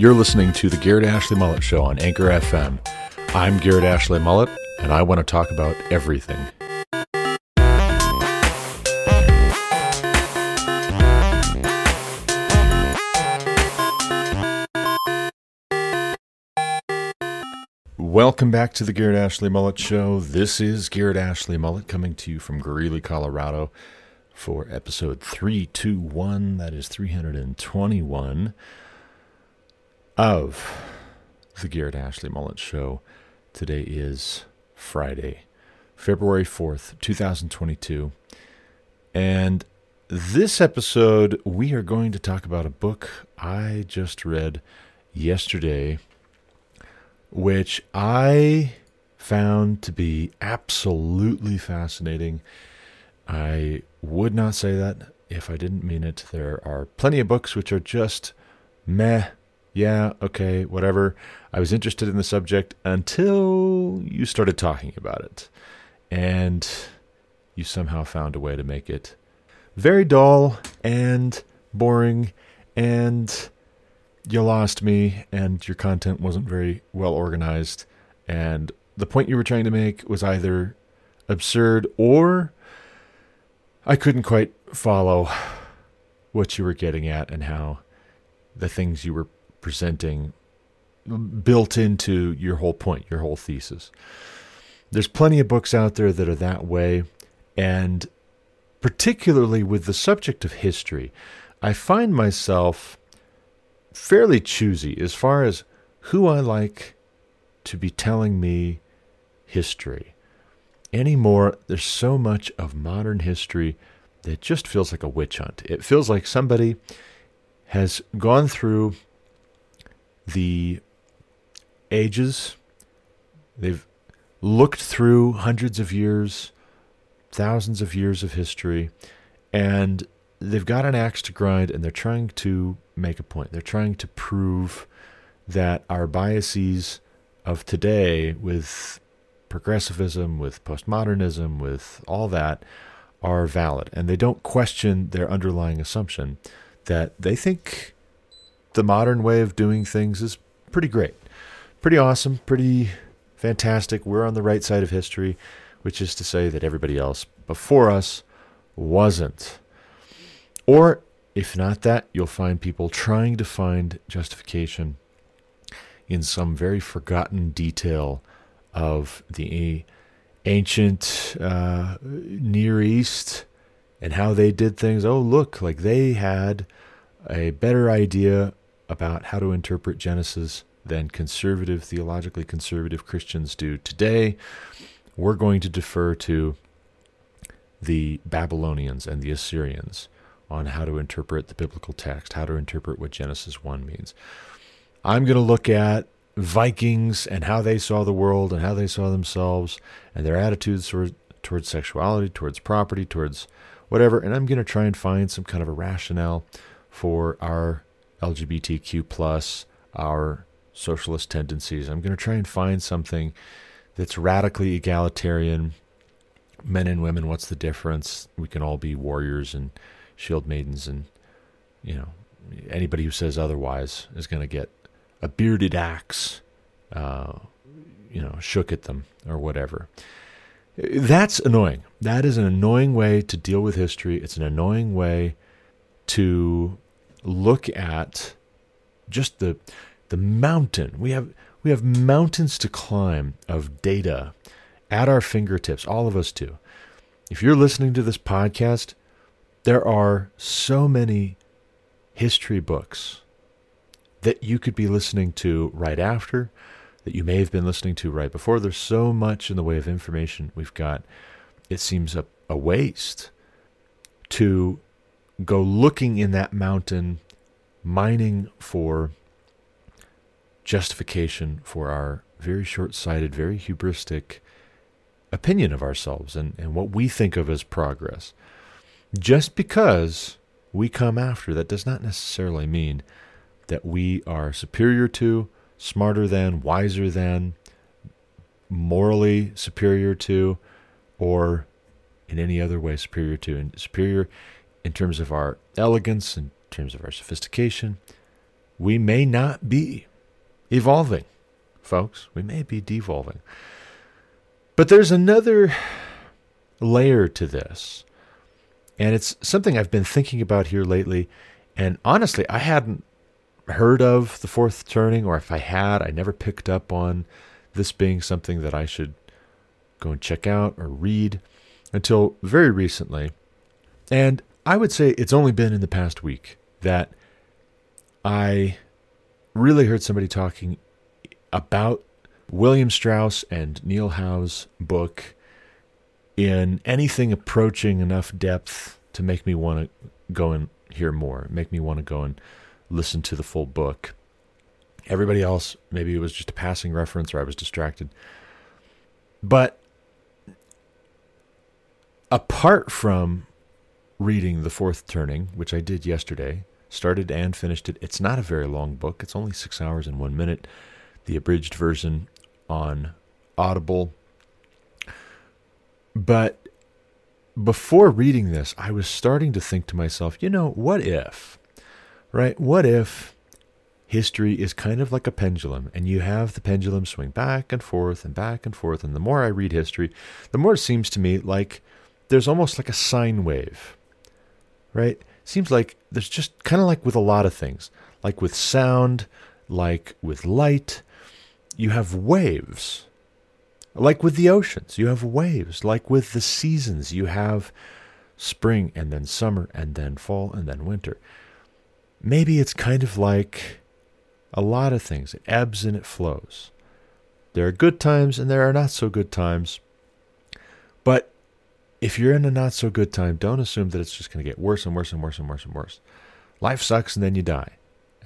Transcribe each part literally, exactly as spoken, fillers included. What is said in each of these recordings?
You're listening to the Garrett Ashley Mullet Show on Anchor F M. I'm Garrett Ashley Mullet, and I want to talk about everything. Welcome back to the Garrett Ashley Mullet Show. This is Garrett Ashley Mullet coming to you from Greeley, Colorado for episode three twenty-one, that is three twenty-one, of the Garrett Ashley Mullet Show. Today is Friday, February fourth, twenty twenty-two, and this episode we are going to talk about a book I just read yesterday, which I found to be absolutely fascinating. I would not say that if I didn't mean it. There are plenty of books which are just meh, yeah, okay, whatever. I was interested in the subject until you started talking about it, and you somehow found a way to make it very dull and boring, and you lost me, and your content wasn't very well organized, and the point you were trying to make was either absurd or I couldn't quite follow what you were getting at and how the things you were presenting built into your whole point, your whole thesis. There's plenty of books out there that are that way, and particularly with the subject of history, I find myself fairly choosy as far as who I like to be telling me history. Anymore, there's so much of modern history that just feels like a witch hunt. It feels like somebody has gone through the ages. They've looked through hundreds of years, thousands of years of history, and they've got an axe to grind, and they're trying to make a point. They're trying to prove that our biases of today, with progressivism, with postmodernism, with all that, are valid. And they don't question their underlying assumption that they think the modern way of doing things is pretty great, pretty awesome, pretty fantastic. We're on the right side of history, which is to say that everybody else before us wasn't. Or if not that, you'll find people trying to find justification in some very forgotten detail of the ancient uh, Near East and how they did things. Oh, look, like they had a better idea about how to interpret Genesis than conservative, theologically conservative Christians do today. We're going to defer to the Babylonians and the Assyrians on how to interpret the biblical text, how to interpret what Genesis one means. I'm going to look at Vikings and how they saw the world and how they saw themselves and their attitudes toward, towards sexuality, towards property, towards whatever, and I'm going to try and find some kind of a rationale for our L G B T Q plus, our socialist tendencies. I'm going to try and find something that's radically egalitarian. Men and women, what's the difference? We can all be warriors and shield maidens, and you know, anybody who says otherwise is going to get a bearded axe, uh, you know, shook at them or whatever. That's annoying. That is an annoying way to deal with history. It's an annoying way to look at just the the mountain. We have we have mountains to climb of data at our fingertips. All of us do. If you're listening to this podcast, there are so many history books that you could be listening to right after, that you may have been listening to right before. There's so much in the way of information we've got. It seems a, a waste to go looking in that mountain, mining for justification for our very short-sighted, very hubristic opinion of ourselves and, and what we think of as progress. Just because we come after, that does not necessarily mean that we are superior to, smarter than, wiser than, morally superior to, or in any other way superior to. And superior in terms of our elegance, in terms of our sophistication, we may not be evolving, folks. We may be devolving. But there's another layer to this, and it's something I've been thinking about here lately. And honestly, I hadn't heard of The Fourth Turning, or if I had, I never picked up on this being something that I should go and check out or read until very recently. And I would say it's only been in the past week that I really heard somebody talking about William Strauss and Neil Howe's book in anything approaching enough depth to make me want to go and hear more, make me want to go and listen to the full book. Everybody else, maybe it was just a passing reference or I was distracted. But apart from reading The Fourth Turning, which I did yesterday, started and finished it. It's not a very long book. It's only six hours and one minute. The abridged version on Audible. But before reading this, I was starting to think to myself, you know, what if, right? What if history is kind of like a pendulum, and you have the pendulum swing back and forth and back and forth. And the more I read history, the more it seems to me like there's almost like a sine wave, right? Seems like there's just kind of like with a lot of things, like with sound, like with light, you have waves. Like with the oceans, you have waves. Like with the seasons, you have spring and then summer and then fall and then winter. Maybe it's kind of like a lot of things. It ebbs and it flows. There are good times and there are not so good times. But if you're in a not so good time, don't assume that it's just going to get worse and worse and worse and worse and worse. Life sucks and then you die,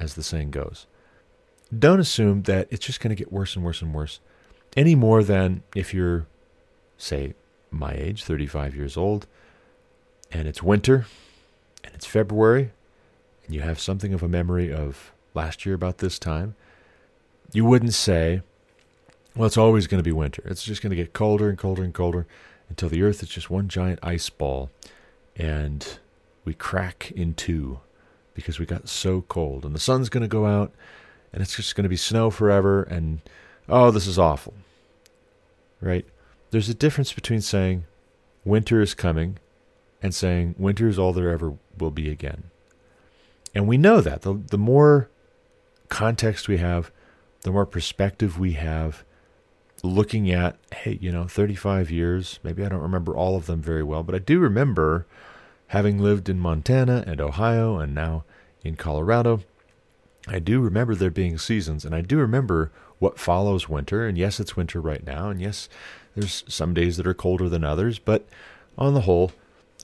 as the saying goes. Don't assume that it's just going to get worse and worse and worse. Any more than if you're, say, my age, thirty-five years old, and it's winter, and it's February, and you have something of a memory of last year about this time, you wouldn't say, well, it's always going to be winter. It's just going to get colder and colder and colder until the earth is just one giant ice ball, and we crack in two because we got so cold, and the sun's going to go out, and it's just going to be snow forever, and oh, this is awful, right? There's a difference between saying winter is coming and saying winter is all there ever will be again. And we know that. The, the more context we have, the more perspective we have looking at, hey, you know, thirty-five years, maybe I don't remember all of them very well, but I do remember having lived in Montana and Ohio and now in Colorado. I do remember there being seasons, and I do remember what follows winter. And yes, it's winter right now. And yes, there's some days that are colder than others. But on the whole,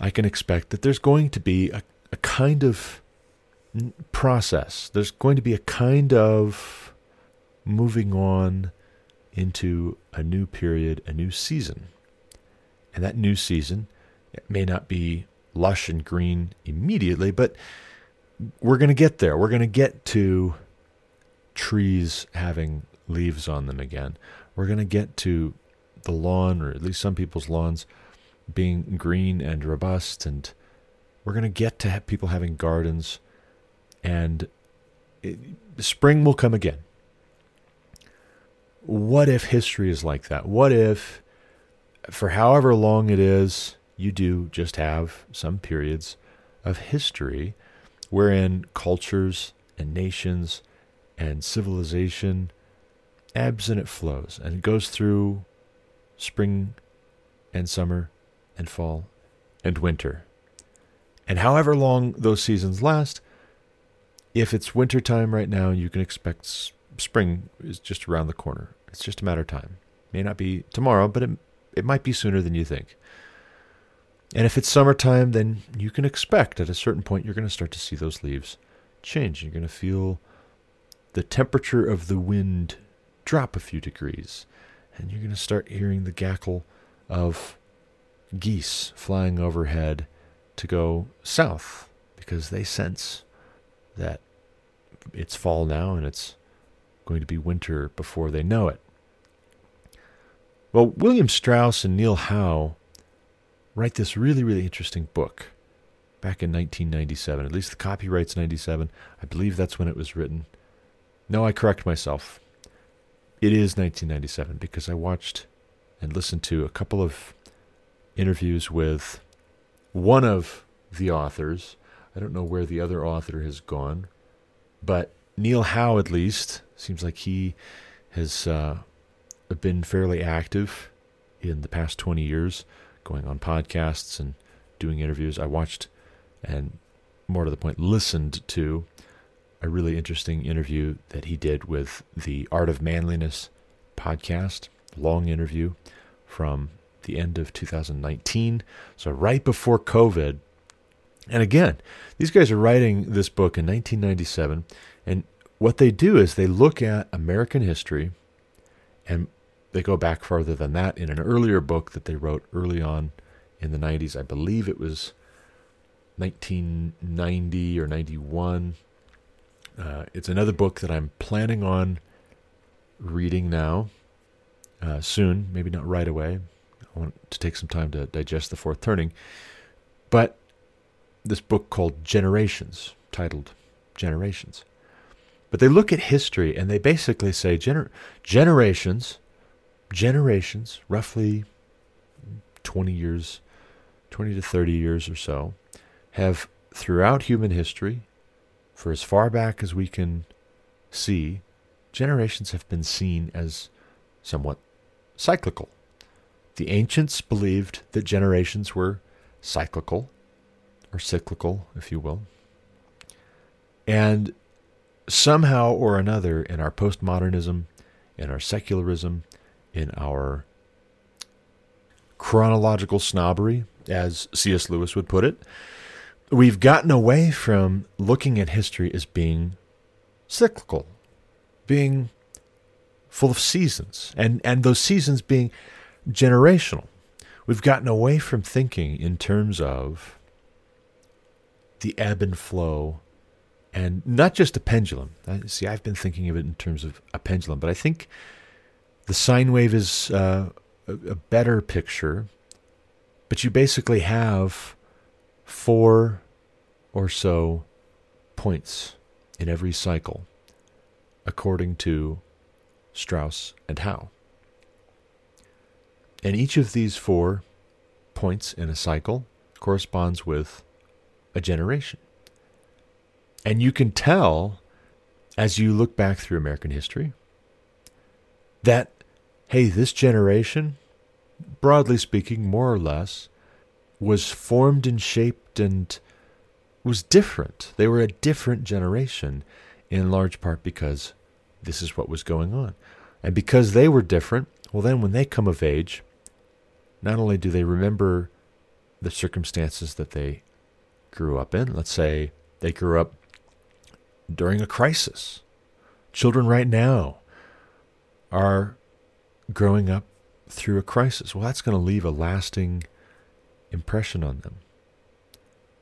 I can expect that there's going to be a, a kind of process. There's going to be a kind of moving on into a new period, a new season. And that new season, it may not be lush and green immediately, but we're going to get there. We're going to get to trees having leaves on them again. We're going to get to the lawn, or at least some people's lawns, being green and robust. And we're going to get to have people having gardens. And it, spring will come again. What if history is like that? What if, for however long it is, you do just have some periods of history wherein cultures and nations and civilization ebbs and it flows, and it goes through spring and summer and fall and winter. And however long those seasons last, if it's winter time right now, you can expect spring is just around the corner. It's just a matter of time. It may not be tomorrow, but it, it might be sooner than you think. And if it's summertime, then you can expect at a certain point you're going to start to see those leaves change. You're going to feel the temperature of the wind drop a few degrees. And you're going to start hearing the cackle of geese flying overhead to go south because they sense that it's fall now and it's going to be winter before they know it. Well, William Strauss and Neil Howe write this really, really interesting book back in nineteen ninety-seven. At least the copyright's ninety-seven. I believe that's when it was written. No, I correct myself. It is nineteen ninety-seven because I watched and listened to a couple of interviews with one of the authors. I don't know where the other author has gone, but Neil Howe, at least, seems like he has uh, been fairly active in the past twenty years, going on podcasts and doing interviews. I watched and, more to the point, listened to a really interesting interview that he did with the Art of Manliness podcast, long interview from the end of two thousand nineteen, so right before COVID. And again, these guys are writing this book in nineteen ninety-seven, and what they do is they look at American history, and they go back farther than that in an earlier book that they wrote early on in the nineties. I believe it was nineteen ninety or ninety-one. Uh, it's another book that I'm planning on reading now, uh, soon, maybe not right away. I want to take some time to digest The Fourth Turning. But this book called Generations, titled Generations. But they look at history and they basically say gener- generations, generations, roughly twenty years, twenty to thirty years or so, have throughout human history, for as far back as we can see, generations have been seen as somewhat cyclical. The ancients believed that generations were cyclical, or cyclical, if you will. And somehow or another, in our postmodernism, in our secularism, in our chronological snobbery, as C S. Lewis would put it, we've gotten away from looking at history as being cyclical, being full of seasons, and, and those seasons being generational. We've gotten away from thinking in terms of the ebb and flow, and not just a pendulum. See, I've been thinking of it in terms of a pendulum, but I think the sine wave is uh, a better picture. But you basically have four or so points in every cycle, according to Strauss and Howe. And each of these four points in a cycle corresponds with a generation. And you can tell, as you look back through American history, that, hey, this generation, broadly speaking, more or less, was formed and shaped and was different. They were a different generation, in large part because this is what was going on. And because they were different, well, then when they come of age, not only do they remember the circumstances that they grew up in, let's say they grew up during a crisis. Children right now are growing up through a crisis. Well, that's going to leave a lasting impression on them.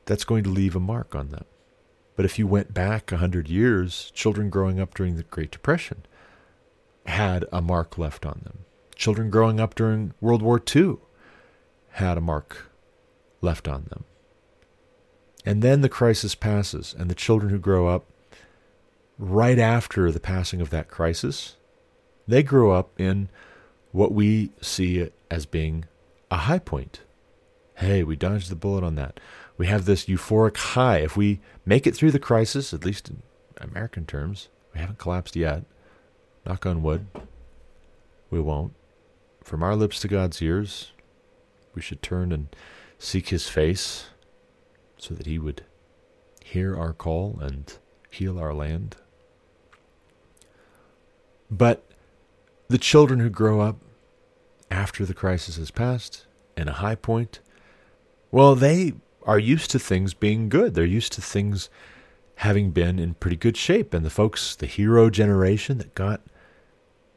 That's going to leave a mark on them. But if you went back one hundred years, children growing up during the Great Depression had a mark left on them. Children growing up during World War Two had a mark left on them. And then the crisis passes, and the children who grow up right after the passing of that crisis, they grow up in what we see as being a high point. Hey, we dodged the bullet on that. We have this euphoric high. If we make it through the crisis, at least in American terms, we haven't collapsed yet. Knock on wood. We won't. From our lips to God's ears, we should turn and seek his face, so that he would hear our call and heal our land. But the children who grow up after the crisis has passed and a high point, well, they are used to things being good. They're used to things having been in pretty good shape. And the folks, the hero generation that got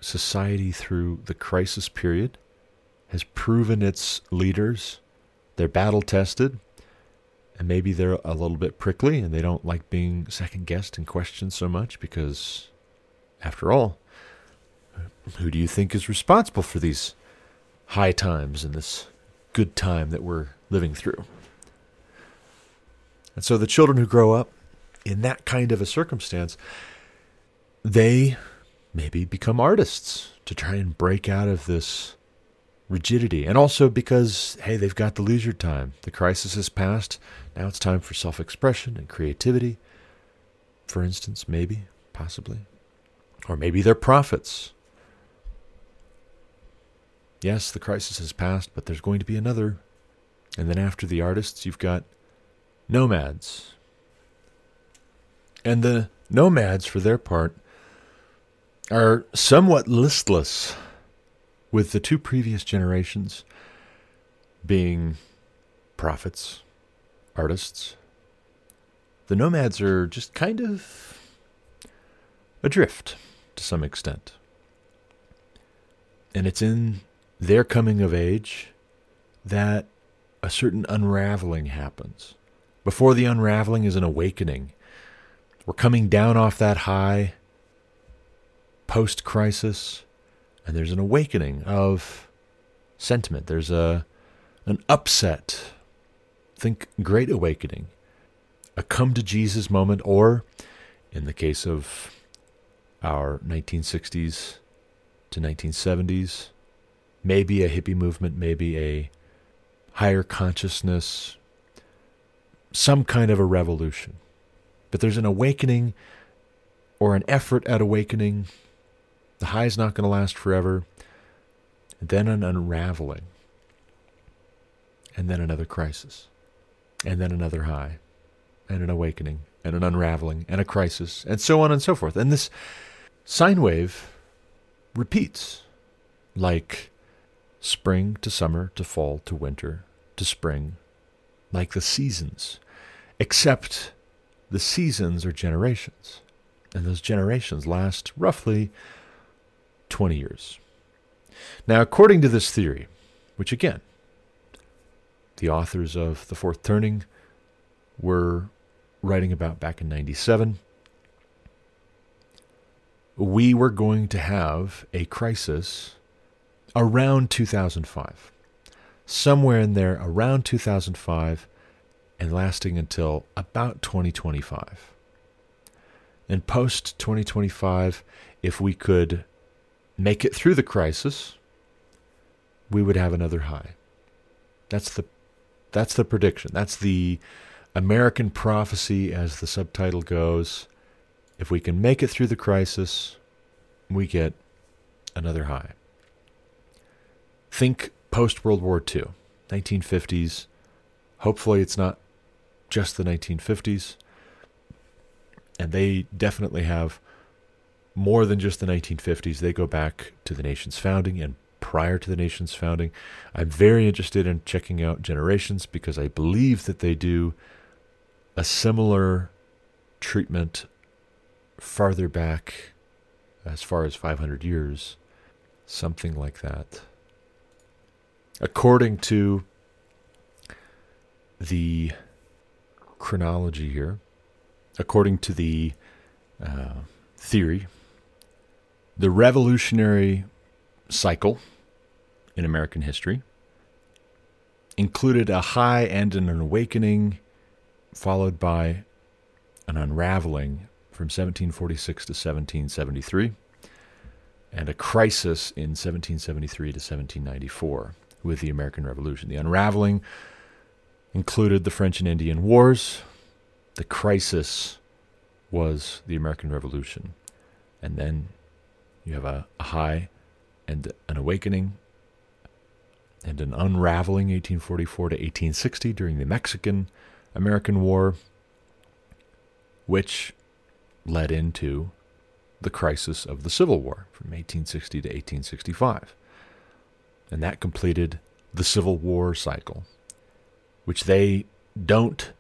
society through the crisis period, has proven its leaders. They're battle-tested. And maybe they're a little bit prickly and they don't like being second-guessed and questioned so much because, after all, who do you think is responsible for these high times and this good time that we're living through? And so the children who grow up in that kind of a circumstance, they maybe become artists to try and break out of this rigidity. And also because, hey, they've got the leisure time. The crisis has passed. Now it's time for self-expression and creativity, for instance, maybe, possibly. Or maybe they're prophets. Yes, the crisis has passed, but there's going to be another. And then after the artists, you've got nomads. And the nomads, for their part, are somewhat listless, with the two previous generations being prophets, artists. The nomads are just kind of adrift to some extent. And it's in their coming of age that a certain unraveling happens. Before the unraveling is an awakening. We're coming down off that high post-crisis, and there's an awakening of sentiment. There's a an upset. Think Great Awakening. A come-to-Jesus moment, or in the case of our nineteen sixties to nineteen seventies, maybe a hippie movement, maybe a higher consciousness, some kind of a revolution. But there's an awakening or an effort at awakening. The high is not going to last forever. And then an unraveling. And then another crisis. And then another high. And an awakening. And an unraveling. And a crisis. And so on and so forth. And this sine wave repeats. Like spring to summer to fall to winter to spring. Like the seasons. Except the seasons are generations. And those generations last roughly twenty years. Now, according to this theory, which again, the authors of The Fourth Turning were writing about back in ninety-seven, we were going to have a crisis around two thousand five. Somewhere in there, around two thousand five, and lasting until about twenty twenty-five. And post-twenty twenty-five, if we could make it through the crisis, we would have another high. That's the that's the prediction. That's the American prophecy, as the subtitle goes. If we can make it through the crisis, we get another high. Think post-World War Two, nineteen fifties. Hopefully it's not just the nineteen fifties. And they definitely have more than just the nineteen fifties. They go back to the nation's founding and prior to the nation's founding. I'm very interested in checking out Generations because I believe that they do a similar treatment farther back as far as five hundred years, something like that. According to the chronology here, according to the uh, theory, the revolutionary cycle in American history included a high and an awakening, followed by an unraveling from seventeen forty-six to seventeen seventy-three, and a crisis in seventeen seventy-three to seventeen ninety-four with the American Revolution. The unraveling included the French and Indian Wars. The crisis was the American Revolution. And then you have a, a high and an awakening and an unraveling, eighteen forty-four to eighteen sixty, during the Mexican-American War, which led into the crisis of the Civil War from eighteen sixty to eighteen sixty-five. And that completed the Civil War cycle, which they don't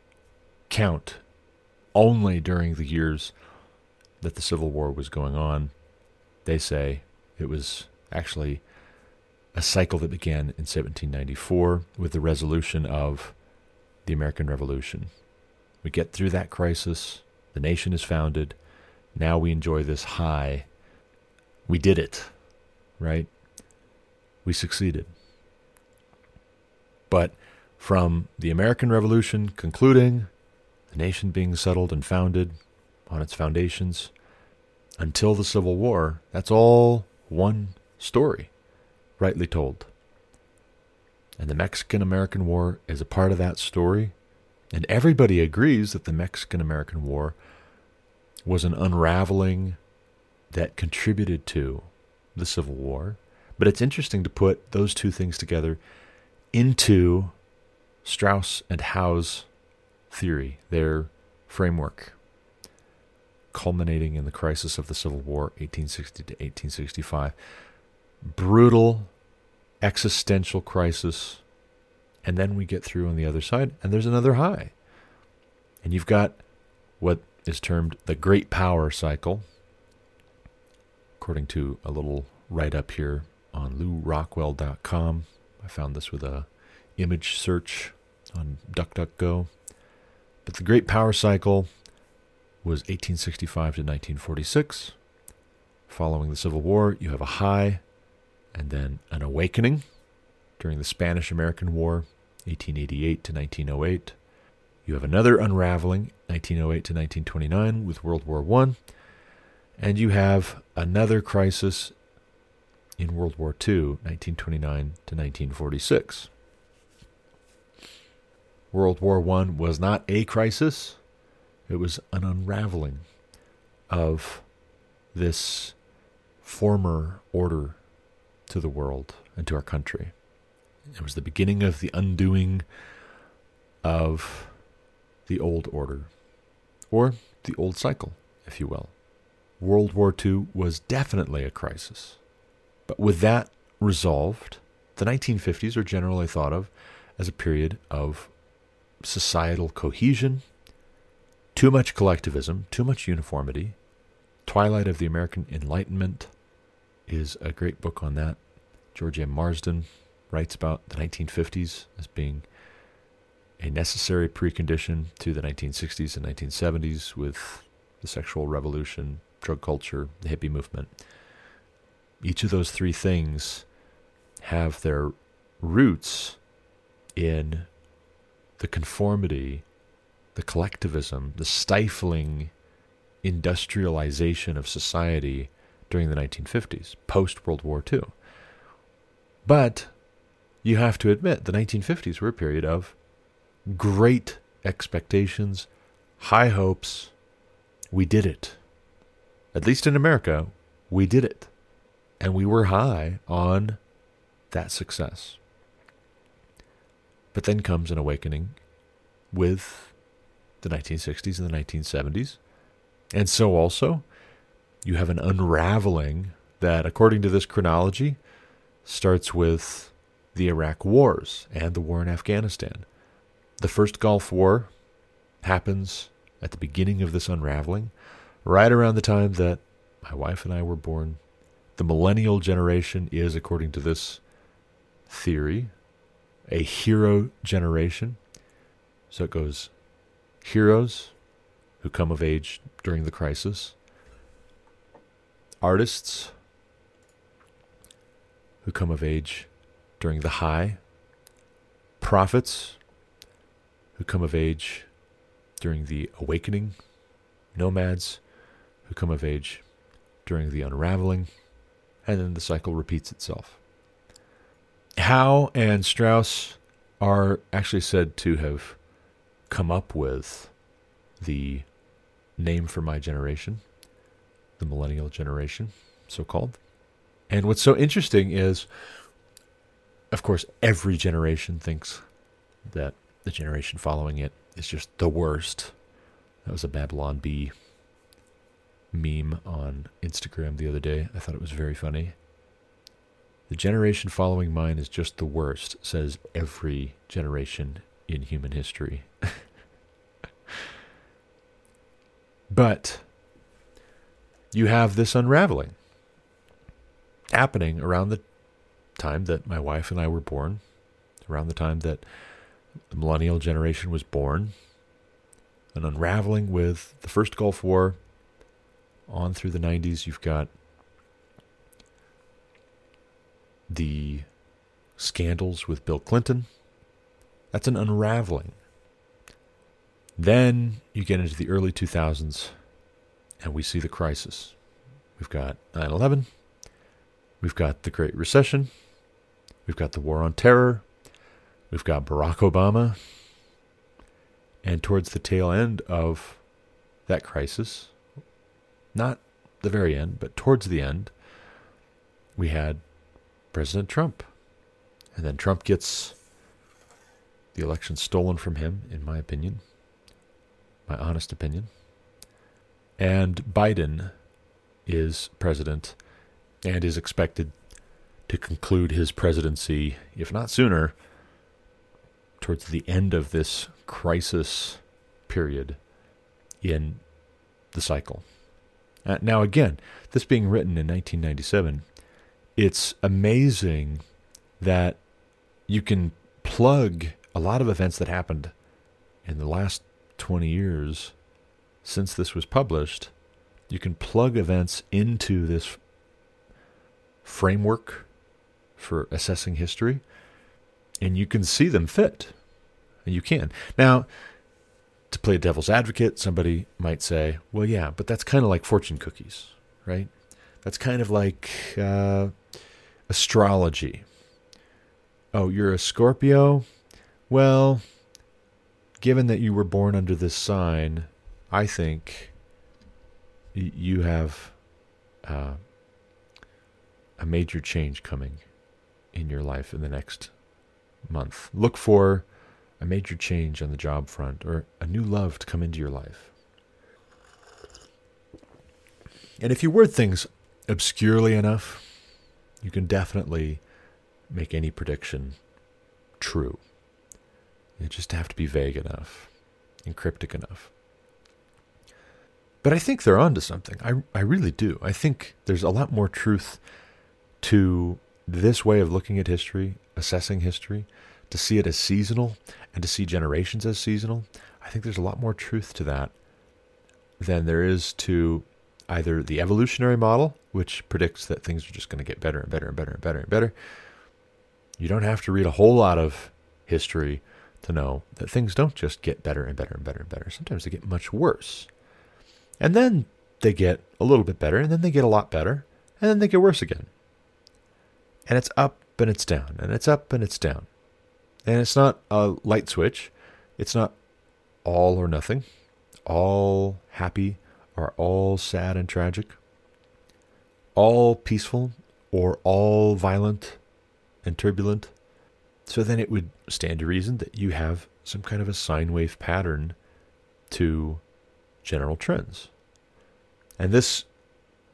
count only during the years that the Civil War was going on. They say it was actually a cycle that began in seventeen ninety-four with the resolution of the American Revolution. We get through that crisis. The nation is founded. Now we enjoy this high. We did it, right? We succeeded. But from the American Revolution concluding, the nation being settled and founded on its foundations until the Civil War, that's all one story, rightly told. And the Mexican-American War is a part of that story. And everybody agrees that the Mexican-American War was an unraveling that contributed to the Civil War. But it's interesting to put those two things together into Strauss and Howe's theory, their framework, culminating in the crisis of the Civil War, eighteen sixty to eighteen sixty-five. Brutal existential crisis, and then we get through on the other side, and there's another high. And you've got what is termed the Great Power Cycle, according to a little write-up here on Lew Rockwell dot com. I found this with a image search on DuckDuckGo. But the Great Power Cycle was eighteen sixty-five to nineteen forty-six. Following the Civil War, you have a high, and then an awakening during the Spanish-American War, eighteen eighty-eight to nineteen oh eight. You have another unraveling, nineteen oh eight to nineteen twenty-nine, with World War One. And you have another crisis in World War Two, nineteen twenty-nine to nineteen forty-six. World War One was not a crisis. It was an unraveling of this former order to the world and to our country. It was the beginning of the undoing of the old order, or the old cycle, if you will. World War Two was definitely a crisis. But with that resolved, the nineteen fifties are generally thought of as a period of societal cohesion, too much collectivism, too much uniformity. Twilight of the American Enlightenment is a great book on that. George M. Marsden writes about the nineteen fifties as being a necessary precondition to the nineteen sixties and nineteen seventies with the sexual revolution, drug culture, the hippie movement. Each of those three things have their roots in the conformity, the collectivism, the stifling industrialization of society during the nineteen fifties, post-World War Two. But you have to admit, the nineteen fifties were a period of great expectations, high hopes. We did it. At least in America, we did it. And we were high on that success. But then comes an awakening with the nineteen sixties and the nineteen seventies. And so also, you have an unraveling that, according to this chronology, starts with the Iraq wars and the war in Afghanistan. The first Gulf War happens at the beginning of this unraveling, right around the time that my wife and I were born. The millennial generation is, according to this theory, a hero generation. So it goes heroes who come of age during the crisis, artists who come of age during the high, prophets who come of age during the awakening, nomads who come of age during the unraveling, and then the cycle repeats itself. Howe and Strauss are actually said to have come up with the name for my generation, the millennial generation, so-called. And what's so interesting is, of course, every generation thinks that the generation following it is just the worst. That was a Babylon Bee meme on Instagram the other day. I thought it was very funny. The generation following mine is just the worst, says every generation in human history. But you have this unraveling happening around the time that my wife and I were born, around the time that the millennial generation was born, an unraveling with the first Gulf War on through the nineties. You've got the scandals with Bill Clinton. That's an unraveling. Then you get into the early two thousands, and we see the crisis. We've got nine eleven. We've got the Great Recession. We've got the War on Terror. We've got Barack Obama. And towards the tail end of that crisis, not the very end, but towards the end, we had President Trump. And then Trump gets the election stolen from him, in my opinion, my honest opinion. And Biden is president and is expected to conclude his presidency, if not sooner, towards the end of this crisis period in the cycle. Uh, now, again, this being written in nineteen ninety-seven, it's amazing that you can plug a lot of events that happened in the last twenty years since this was published. You can plug events into this framework for assessing history, and you can see them fit. And you can. Now, to play devil's advocate, somebody might say, well, yeah, but that's kind of like fortune cookies, right? That's kind of like uh, astrology. Oh, you're a Scorpio? Well, given that you were born under this sign, I think you have uh, a major change coming in your life in the next month. Look for a major change on the job front or a new love to come into your life. And if you word things obscurely enough, you can definitely make any prediction true. You just have to be vague enough and cryptic enough. But I think they're onto something. I, I really do. I think there's a lot more truth to this way of looking at history, assessing history, to see it as seasonal and to see generations as seasonal. I think there's a lot more truth to that than there is to either the evolutionary model, which predicts that things are just going to get better and better and better and better and better. You don't have to read a whole lot of history to know that things don't just get better and better and better and better. Sometimes they get much worse. And then they get a little bit better, and then they get a lot better, and then they get worse again. And it's up and it's down, and it's up and it's down. And it's not a light switch. It's not all or nothing, all happy or all sad and tragic, all peaceful or all violent and turbulent. So then it would stand to reason that you have some kind of a sine wave pattern to general trends. And this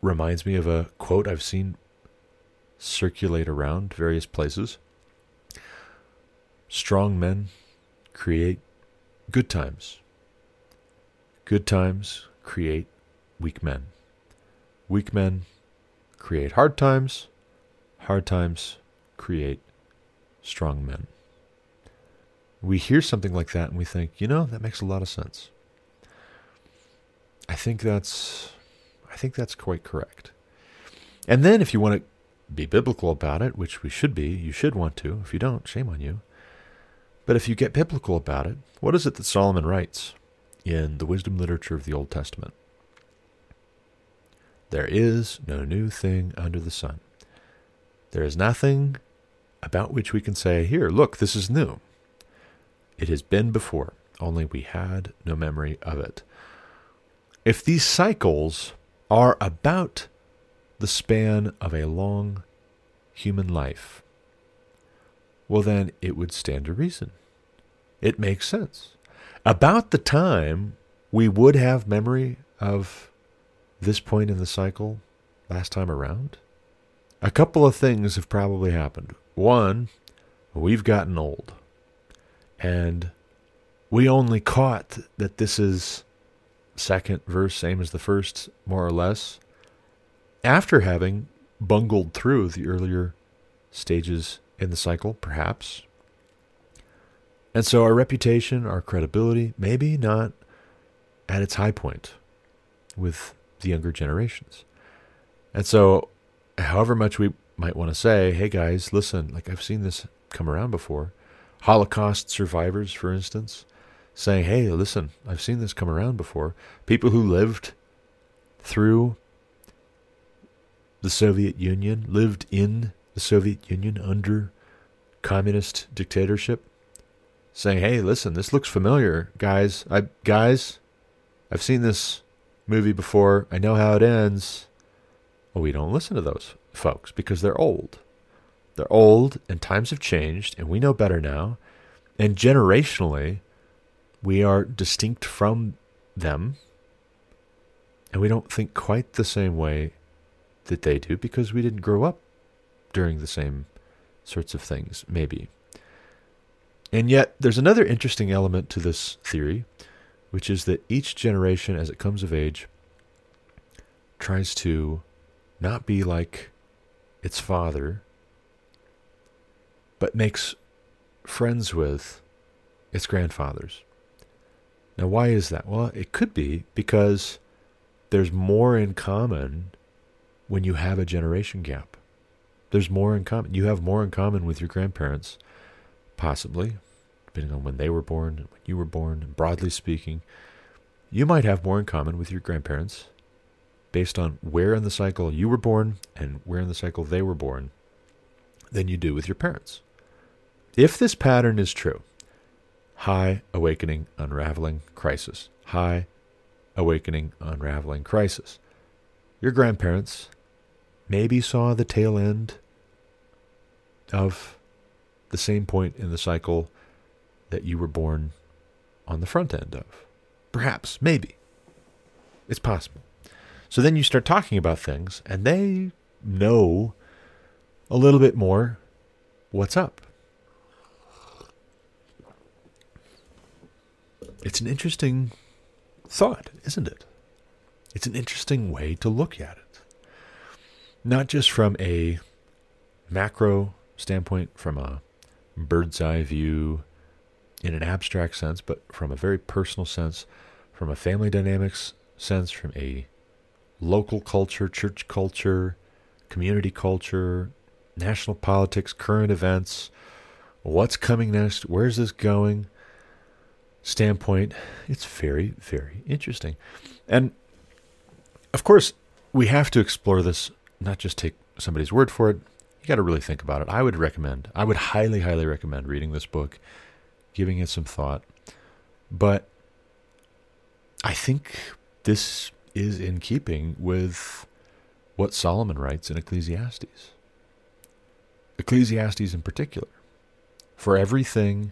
reminds me of a quote I've seen circulate around various places. Strong men create good times. Good times create weak men. Weak men create hard times. Hard times create strong men. We hear something like that and we think, you know, that makes a lot of sense. I think that's, I think that's quite correct. And then if you want to be biblical about it, which we should be, you should want to. If you don't, shame on you. But if you get biblical about it, what is it that Solomon writes in the wisdom literature of the Old Testament? There is no new thing under the sun. There is nothing about which we can say, here, look, this is new. It has been before, only we had no memory of it. If these cycles are about the span of a long human life, well, then it would stand to reason. It makes sense. About the time we would have memory of this point in the cycle last time around, a couple of things have probably happened. One, we've gotten old. And we only caught that this is second verse, same as the first, more or less, after having bungled through the earlier stages in the cycle, perhaps. And so our reputation, our credibility, maybe not at its high point with the younger generations. And so however much we might want to say, hey guys, listen, like I've seen this come around before. Holocaust survivors, for instance, saying, hey, listen, I've seen this come around before. People who lived through the Soviet Union, lived in the Soviet Union under communist dictatorship, saying, hey, listen, this looks familiar, guys. I guys, I've seen this movie before. I know how it ends. Well, we don't listen to those folks because they're old. They're old and times have changed and we know better now. And generationally, we are distinct from them. And we don't think quite the same way that they do because we didn't grow up during the same sorts of things, maybe. And yet, there's another interesting element to this theory, which is that each generation, as it comes of age, tries to not be like its father, but makes friends with its grandfathers. Now, why is that? Well, it could be because there's more in common when you have a generation gap. There's more in common. You have more in common with your grandparents, possibly, depending on when they were born and when you were born. And broadly speaking, you might have more in common with your grandparents based on where in the cycle you were born and where in the cycle they were born than you do with your parents. If this pattern is true, high awakening, unraveling, crisis, high awakening, unraveling, crisis, your grandparents maybe saw the tail end of the same point in the cycle that you were born on the front end of. Perhaps, maybe. It's possible. So then you start talking about things, and they know a little bit more what's up. It's an interesting thought, isn't it? It's an interesting way to look at it. Not just from a macro standpoint, from a bird's eye view, in an abstract sense, but from a very personal sense, from a family dynamics sense, from a local culture, church culture, community culture, national politics, current events, what's coming next, where's this going standpoint. It's very, very interesting. And of course, we have to explore this, not just take somebody's word for it. You got to really think about it. I would recommend, I would highly, highly recommend reading this book, giving it some thought. But I think this is in keeping with what Solomon writes in Ecclesiastes. Ecclesiastes in particular. For everything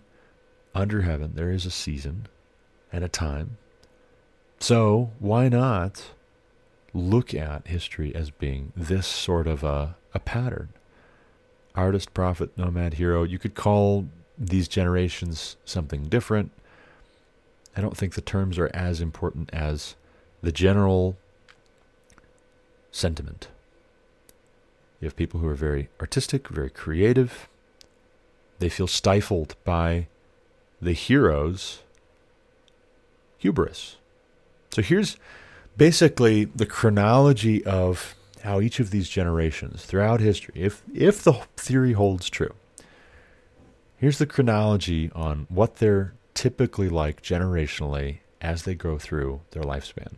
under heaven, there is a season and a time. So why not look at history as being this sort of a, a pattern? Artist, prophet, nomad, hero. You could call these generations something different. I don't think the terms are as important as the general sentiment. You have people who are very artistic, very creative. They feel stifled by the hero's hubris. So here's basically the chronology of how each of these generations throughout history, if if the theory holds true, here's the chronology on what they're typically like generationally as they go through their lifespan.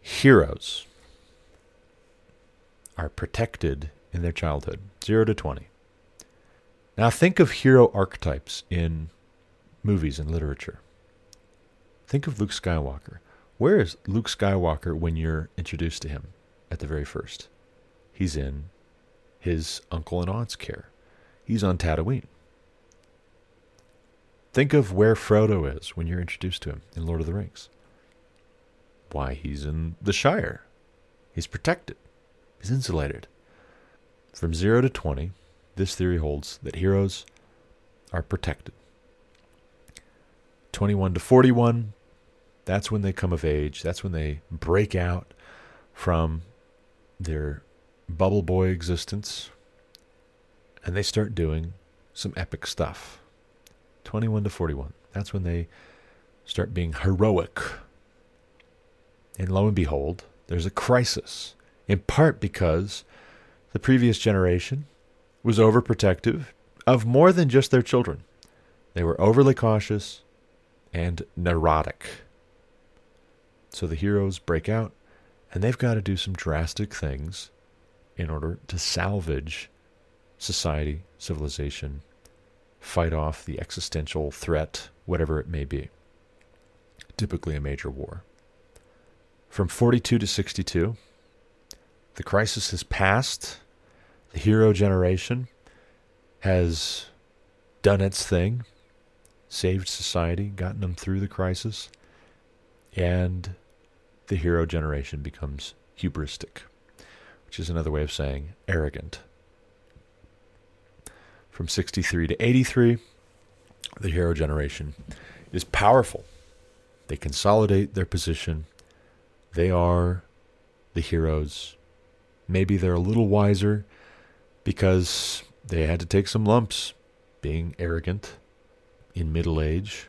Heroes are protected in their childhood, zero to twenty. Now think of hero archetypes in movies and literature. Think of Luke Skywalker. Where is Luke Skywalker when you're introduced to him at the very first? He's in his uncle and aunt's care. He's on Tatooine. Think of where Frodo is when you're introduced to him in Lord of the Rings. Why, he's in the Shire. He's protected. He's insulated. From zero to twenty, this theory holds that heroes are protected. twenty-one to forty-one, that's when they come of age. That's when they break out from their bubble boy existence. And they start doing some epic stuff. twenty-one to forty-one. That's when they start being heroic. And lo and behold, there's a crisis. In part because the previous generation was overprotective of more than just their children. They were overly cautious. and neurotic. So the heroes break out, and they've got to do some drastic things in order to salvage society, civilization, fight off the existential threat, whatever it may be. Typically a major war. From forty-two to sixty-two, the crisis has passed. The hero generation has done its thing, saved society, gotten them through the crisis, and the hero generation becomes hubristic, which is another way of saying arrogant. From sixty-three to eighty-three, the hero generation is powerful. They consolidate their position. They are the heroes. Maybe they're a little wiser because they had to take some lumps being arrogant in middle age.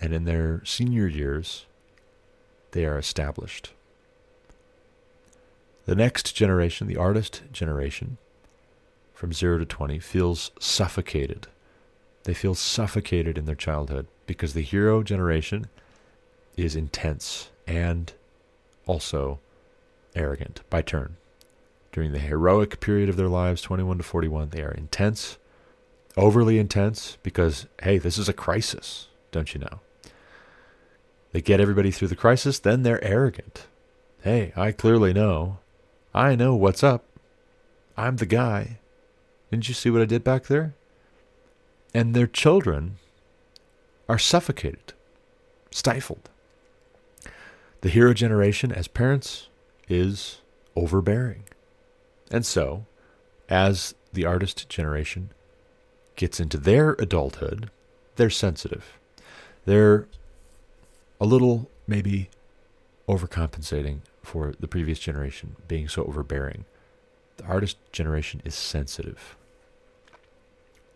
And in their senior years, they are established. The next generation, the artist generation, from zero to twenty, feels suffocated. They feel suffocated in their childhood because the hero generation is intense and also arrogant by turn. During the heroic period of their lives, twenty-one to forty-one, they are intense, overly intense, because, hey, this is a crisis, don't you know? They get everybody through the crisis, then they're arrogant. Hey, I clearly know. I know what's up. I'm the guy. Didn't you see what I did back there? And their children are suffocated, stifled. The hero generation, as parents, is overbearing. And so, as the artist generation gets into their adulthood, they're sensitive. They're a little, maybe, overcompensating for the previous generation being so overbearing. The artist generation is sensitive.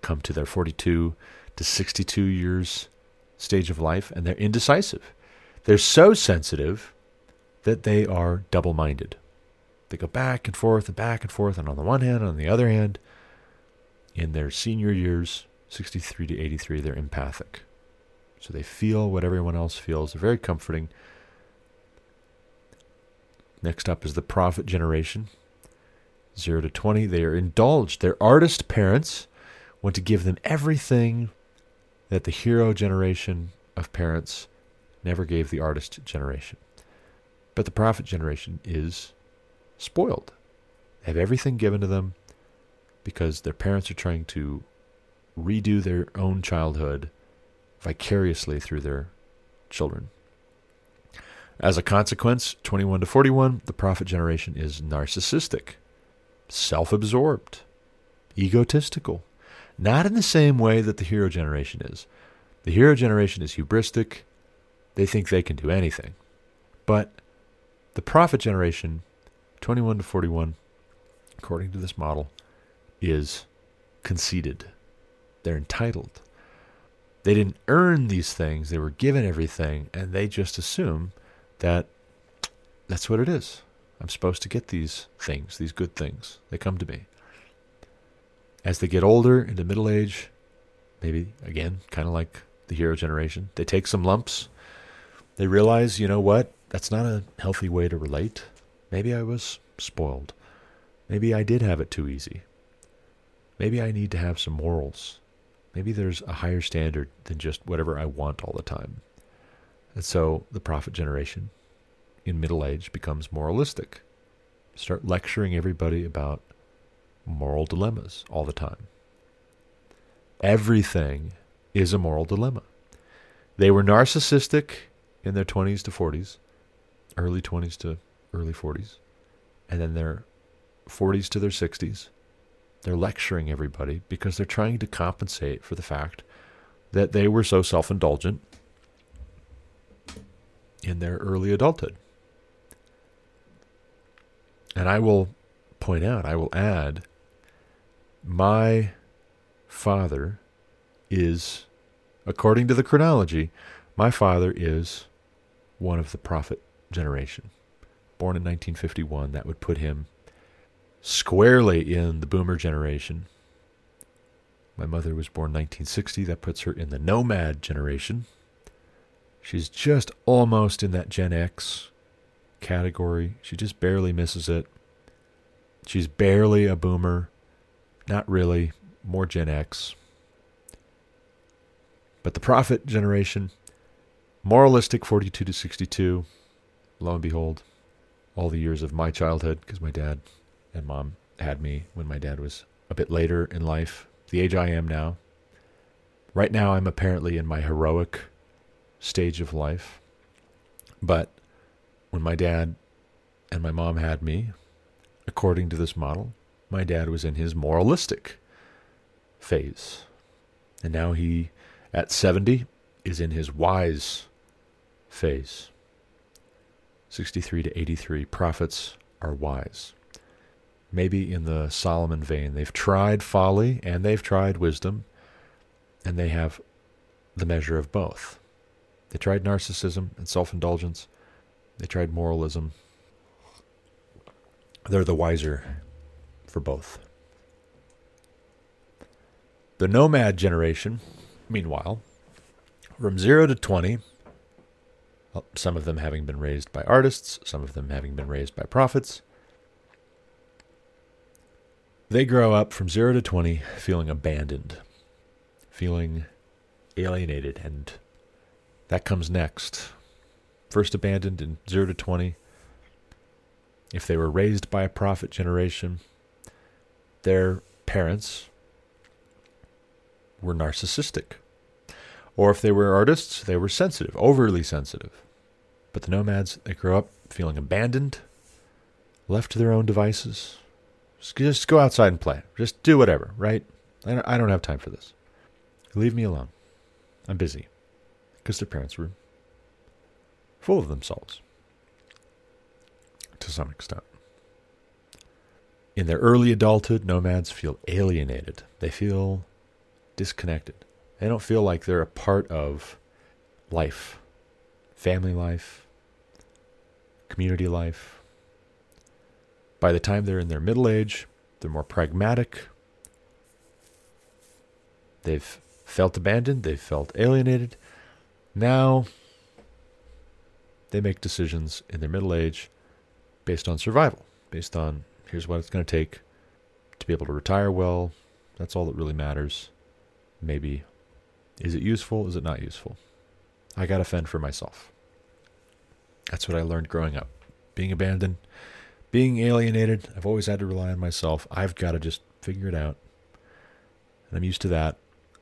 Come to their forty-two to sixty-two years stage of life, and they're indecisive. They're so sensitive that they are double-minded. They go back and forth and back and forth, and on the one hand, on the other hand, in their senior years, sixty-three to eighty-three, they're empathic. So they feel what everyone else feels. They're very comforting. Next up is the prophet generation. zero to twenty, they are indulged. Their artist parents want to give them everything that the hero generation of parents never gave the artist generation. But the prophet generation is spoiled. They have everything given to them because their parents are trying to redo their own childhood vicariously through their children. As a consequence, twenty-one to forty-one, the prophet generation is narcissistic, self-absorbed, egotistical. Not in the same way that the hero generation is. The hero generation is hubristic. They think they can do anything. But the prophet generation, twenty-one to forty-one, according to this model, is conceited. They're entitled. They didn't earn these things. They were given everything, and they just assume that that's what it is. I'm supposed to get these things, these good things. They come to me. As they get older, into middle age, maybe, again, kind of like the hero generation, they take some lumps. They realize, you know what? That's not a healthy way to relate. Maybe I was spoiled. Maybe I did have it too easy. Maybe I need to have some morals. Maybe there's a higher standard than just whatever I want all the time. And so the prophet generation in middle age becomes moralistic. Start lecturing everybody about moral dilemmas all the time. Everything is a moral dilemma. They were narcissistic in their twenties to forties, early twenties to early forties, and then their forties to their sixties. They're lecturing everybody because they're trying to compensate for the fact that they were so self-indulgent in their early adulthood. And I will point out, I will add, my father is, according to the chronology, my father is one of the prophet generation. Born in nineteen fifty-one, that would put him squarely in the boomer generation. My mother was born nineteen sixty, that puts her in the nomad generation. She's just almost in that Gen X category. She just barely misses it. She's barely a boomer. Not really. More Gen X. But the prophet generation, moralistic forty-two to sixty-two, lo and behold, all the years of my childhood, because my dad and mom had me when my dad was a bit later in life, the age I am now. Right now I'm apparently in my heroic stage of life. But when my dad and my mom had me, according to this model, my dad was in his moralistic phase. And now he, at seventy, is in his wise phase. sixty-three to eighty-three, prophets are wise. Maybe in the Solomon vein. They've tried folly and they've tried wisdom, and they have the measure of both. They tried narcissism and self-indulgence. They tried moralism. They're the wiser for both. The nomad generation, meanwhile, from zero to twenty, some of them having been raised by artists, some of them having been raised by prophets, they grow up from zero to twenty feeling abandoned, feeling alienated, and that comes next. First abandoned in zero to twenty. If they were raised by a prophet generation, their parents were narcissistic. Or if they were artists, they were sensitive, overly sensitive. But the nomads, they grow up feeling abandoned, left to their own devices. Just go outside and play. Just do whatever, right? I don't have time for this. Leave me alone. I'm busy. Because their parents were full of themselves. To some extent. In their early adulthood, nomads feel alienated. They feel disconnected. They don't feel like they're a part of life, family life, community life. By the time they're in their middle age, they're more pragmatic. They've felt abandoned. They've felt alienated. Now they make decisions in their middle age based on survival, based on here's what it's going to take to be able to retire well. That's all that really matters. Maybe. Is it useful? Is it not useful? I got to fend for myself. That's what I learned growing up. Being abandoned, being alienated. I've always had to rely on myself. I've got to just figure it out. And I'm used to that.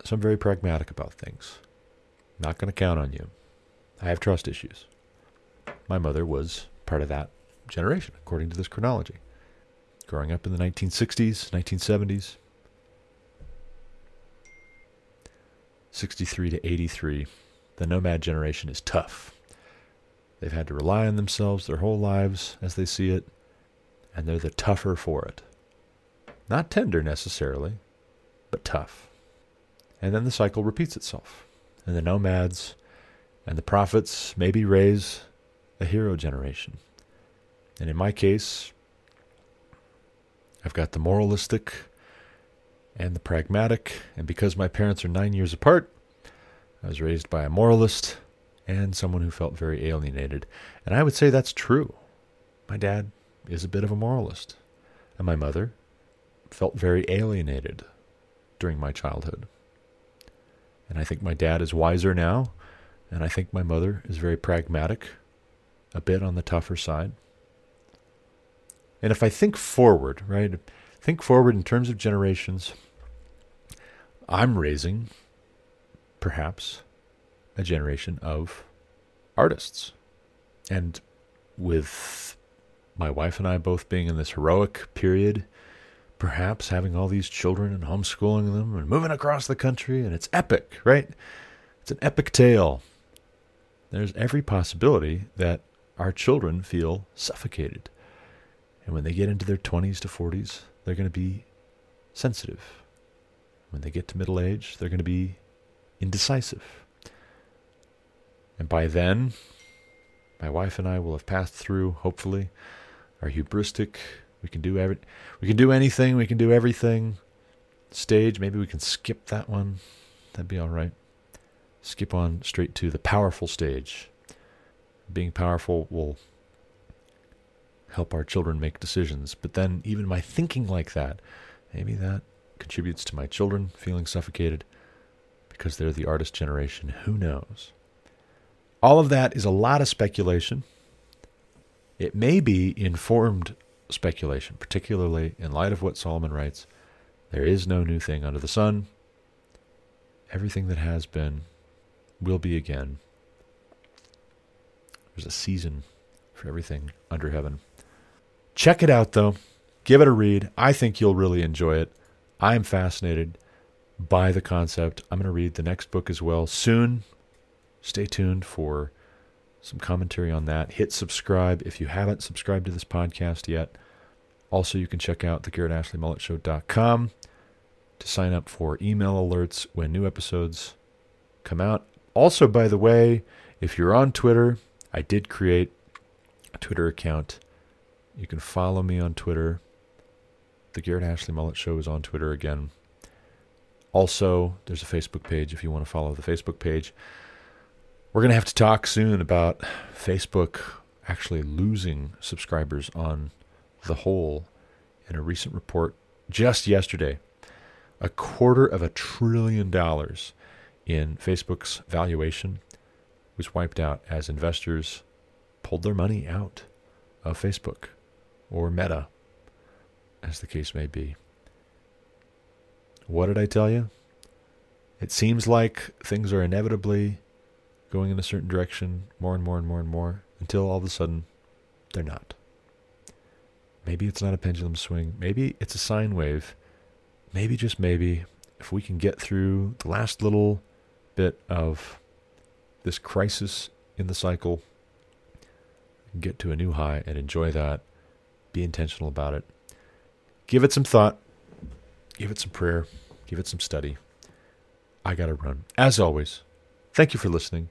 So I'm very pragmatic about things. Not going to count on you. I have trust issues. My mother was part of that generation, according to this chronology. Growing up in the nineteen sixties, nineteen seventies. sixty-three to eighty-three, the nomad generation is tough. They've had to rely on themselves their whole lives as they see it, and they're the tougher for it. Not tender necessarily, but tough. And then the cycle repeats itself. And the nomads and the prophets maybe raise a hero generation. And in my case, I've got the moralistic and the pragmatic, and because my parents are nine years apart, I was raised by a moralist and someone who felt very alienated. And I would say that's true. My dad is a bit of a moralist, and my mother felt very alienated during my childhood. And I think my dad is wiser now, and I think my mother is very pragmatic, a bit on the tougher side. And if I think forward, right, think forward in terms of generations, I'm raising, perhaps, a generation of artists. And with my wife and I both being in this heroic period, perhaps having all these children and homeschooling them and moving across the country, and it's epic, right? It's an epic tale. There's every possibility that our children feel suffocated. And when they get into their twenties to forties, they're going to be sensitive. When they get to middle age, they're going to be indecisive. And by then, my wife and I will have passed through, hopefully, our hubristic, we can do every, we can do anything, we can do everything stage. Maybe we can skip that one. That'd be all right. skip on straight to the powerful stage. Being powerful will help our children make decisions. But then even my thinking like that, maybe that contributes to my children feeling suffocated because they're the artist generation. Who knows? All of that is a lot of speculation. It may be informed speculation, particularly in light of what Solomon writes. There is no new thing under the sun. Everything that has been will be again. There's a season for everything under heaven. Check it out, though. Give it a read. I think you'll really enjoy it. I am fascinated by the concept. I'm going to read the next book as well soon. Stay tuned for some commentary on that. Hit subscribe if you haven't subscribed to this podcast yet. Also, you can check out the Garrett Ashley Mullet Show dot com to sign up for email alerts when new episodes come out. Also, by the way, if you're on Twitter, I did create a Twitter account. You can follow me on Twitter. The Garrett Ashley Mullet Show is on Twitter again. Also, there's a Facebook page if you want to follow the Facebook page. We're going to have to talk soon about Facebook actually losing subscribers on the whole. In a recent report just yesterday, a quarter of a trillion dollars in Facebook's valuation was wiped out as investors pulled their money out of Facebook, or Meta, as the case may be. What did I tell you? It seems like things are inevitably going in a certain direction more and more and more and more until all of a sudden they're not. Maybe it's not a pendulum swing. Maybe it's a sine wave. Maybe, just maybe, if we can get through the last little bit of this crisis in the cycle, get to a new high and enjoy that. Be intentional about it. Give it some thought. Give it some prayer. Give it some study. I gotta run. As always, thank you for listening.